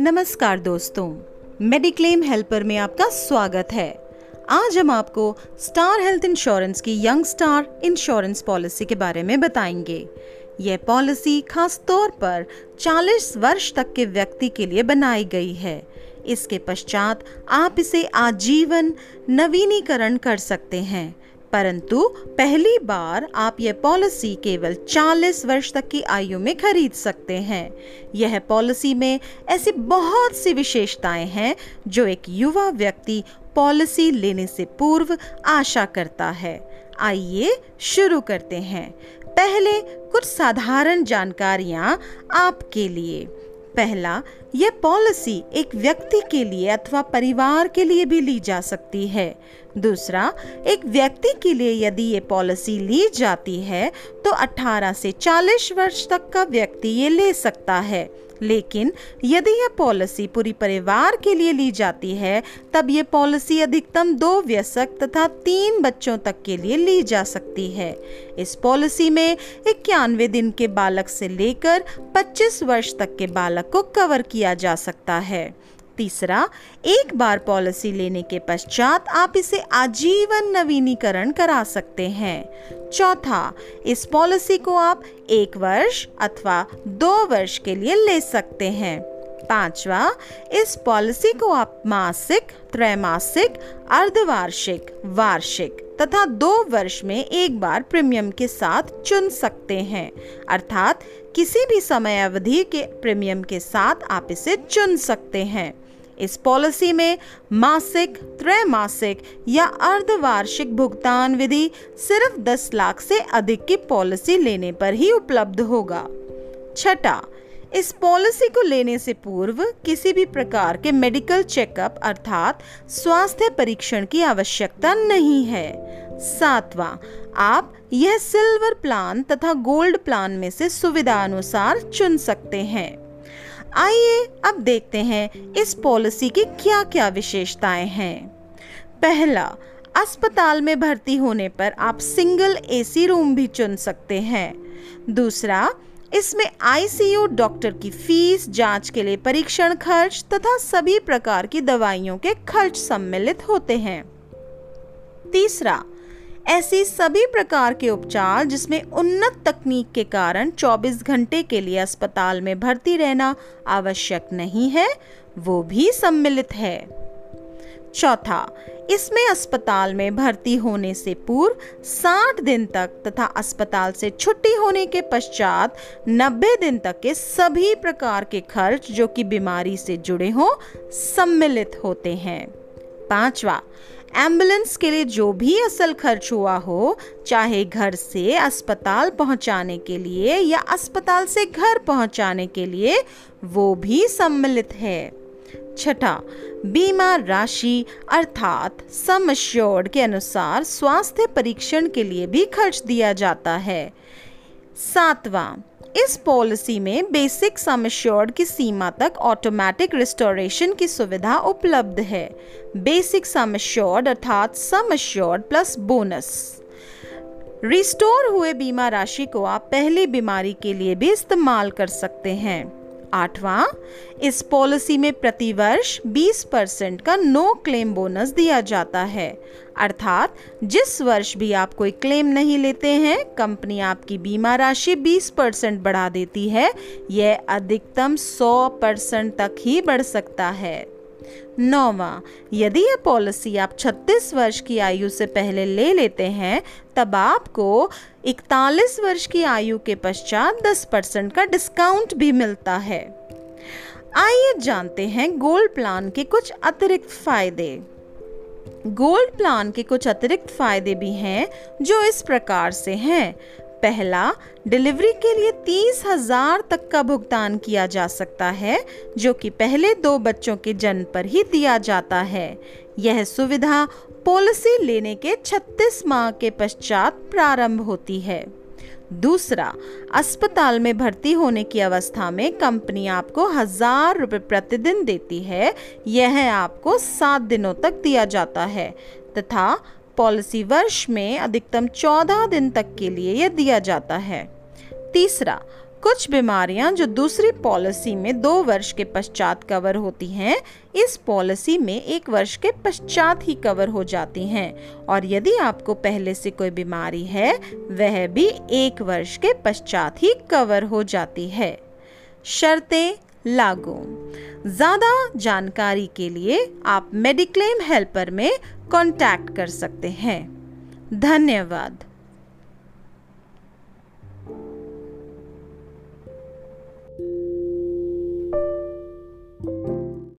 नमस्कार दोस्तों, mediclaim helper में आपका स्वागत है। आज हम आपको स्टार हेल्थ इंश्योरेंस की यंग स्टार इंश्योरेंस पॉलिसी के बारे में बताएंगे। यह पॉलिसी खास तौर पर 40 वर्ष तक के व्यक्ति के लिए बनाई गई है। इसके पश्चात आप इसे आजीवन नवीनीकरण कर सकते हैं, परंतु पहली बार आप यह पॉलिसी केवल 40 वर्ष तक की आयु में खरीद सकते हैं। यह पॉलिसी में ऐसी बहुत सी विशेषताएं हैं जो एक युवा व्यक्ति पॉलिसी लेने से पूर्व आशा करता है। आइए शुरू करते हैं। पहले कुछ साधारण जानकारियां आपके लिए। पहला, यह पॉलिसी एक व्यक्ति के लिए अथवा परिवार के लिए भी ली जा सकती है। दूसरा, एक व्यक्ति के लिए यदि ये पॉलिसी ली जाती है तो 18 से 40 वर्ष तक का व्यक्ति ये ले सकता है, लेकिन यदि यह पॉलिसी पूरी परिवार के लिए ली जाती है तब ये पॉलिसी अधिकतम 2 वयस्क तथा 3 बच्चों तक के लिए ली जा सकती है। इस पॉलिसी में 91 दिन के बालक से लेकर 25 वर्ष तक के बालक को कवर किया जा सकता है। तीसरा, एक बार पॉलिसी लेने के पश्चात आप इसे आजीवन नवीनीकरण करा सकते हैं। चौथा, इस पॉलिसी को आप 1 वर्ष अथवा 2 वर्ष के लिए ले सकते हैं। पांचवा, इस पॉलिसी को आप मासिक, त्रैमासिक, अर्धवार्षिक, वार्षिक तथा 2 वर्ष में एक बार प्रीमियम के साथ चुन सकते हैं, अर्थात किसी भी समय अवधि के प्रीमियम के साथ आप इसे चुन सकते हैं। इस पॉलिसी में मासिक, त्रैमासिक या अर्धवार्षिक भुगतान विधि सिर्फ 10 लाख से अधिक की पॉलिसी लेने पर ही उपलब्ध होगा। छठा, इस पॉलिसी को लेने से पूर्व किसी भी प्रकार के मेडिकल चेकअप अर्थात स्वास्थ्य परीक्षण की आवश्यकता नहीं है। सातवां, आप यह सिल्वर प्लान तथा गोल्ड प्लान में से सुविधा अनुसार चुन सकते हैं। आइए अब देखते हैं इस पॉलिसी की क्या क्या विशेषताएं हैं। पहला, अस्पताल में भर्ती होने पर आप सिंगल एसी रूम भी चुन सकते हैं। दूसरा, इसमें आईसीयू डॉक्टर की फीस, जांच के लिए परीक्षण खर्च तथा सभी प्रकार की दवाइयों के खर्च सम्मिलित होते हैं। तीसरा, ऐसी सभी प्रकार के उपचार जिसमें उन्नत तकनीक के कारण 24 घंटे के लिए अस्पताल में भर्ती रहना आवश्यक नहीं है, वो भी सम्मिलित है। चौथा, इसमें अस्पताल में भर्ती होने से पूर्व 60 दिन तक तथा अस्पताल से छुट्टी होने के पश्चात 90 दिन तक के सभी प्रकार के खर्च जो कि बीमारी से जुड़े हों सम्मिलित होते हैं। पांचवा, एम्बुलेंस के लिए जो भी असल खर्च हुआ हो, चाहे घर से अस्पताल पहुंचाने के लिए या अस्पताल से घर पहुंचाने के लिए, वो भी सम्मिलित है। छठा, बीमा राशि अर्थात सम एश्योर्ड के अनुसार स्वास्थ्य परीक्षण के लिए भी खर्च दिया जाता है। सातवां, इस पॉलिसी में बेसिक सम एश्योर्ड की सीमा तक ऑटोमेटिक रिस्टोरेशन की सुविधा उपलब्ध है। बेसिक सम एश्योर्ड अर्थात sum assured plus bonus. Restore हुए बीमा राशि को आप पहली बीमारी के लिए भी इस्तेमाल कर सकते हैं। आठवां, इस पॉलिसी में प्रतिवर्ष 20% का नो क्लेम बोनस दिया जाता है, अर्थात जिस वर्ष भी आप कोई क्लेम नहीं लेते हैं कंपनी आपकी बीमा राशि 20% बढ़ा देती है। यह अधिकतम 100% तक ही बढ़ सकता है। नौवां, यदि यह पॉलिसी आप 36 वर्ष की आयु से पहले ले लेते हैं तब आपको 41 वर्ष की आयु के पश्चात 10% का डिस्काउंट भी मिलता है। आइए जानते हैं गोल्ड प्लान के कुछ अतिरिक्त फायदे। गोल्ड प्लान के कुछ अतिरिक्त फायदे भी हैं जो इस प्रकार से हैं। पहला, डिलीवरी के लिए 30,000 तक का भुगतान किया जा सकता है जो कि पहले 2 बच्चों के जन्म पर ही दिया जाता है। यह सुविधा पॉलिसी लेने के 36 माह के पश्चात प्रारंभ होती है। दूसरा, अस्पताल में भर्ती होने की अवस्था में कंपनी आपको 1,000 रुपये प्रतिदिन देती है। यह आपको 7 दिनों तक दिया जाता है तथा पॉलिसी वर्ष में अधिकतम 14 दिन तक के लिए यह दिया जाता है। तीसरा, कुछ बीमारियां जो दूसरी पॉलिसी में 2 वर्ष के पश्चात कवर होती हैं, इस पॉलिसी में 1 वर्ष के पश्चात ही कवर हो जाती हैं, और यदि आपको पहले से कोई बीमारी है वह भी 1 वर्ष के पश्चात ही कवर हो जाती है। शर्तें लागू। ज़्यादा जानकारी के लिए आप मेडिक्लेम हेल्पर में कॉन्टैक्ट कर सकते हैं। धन्यवाद।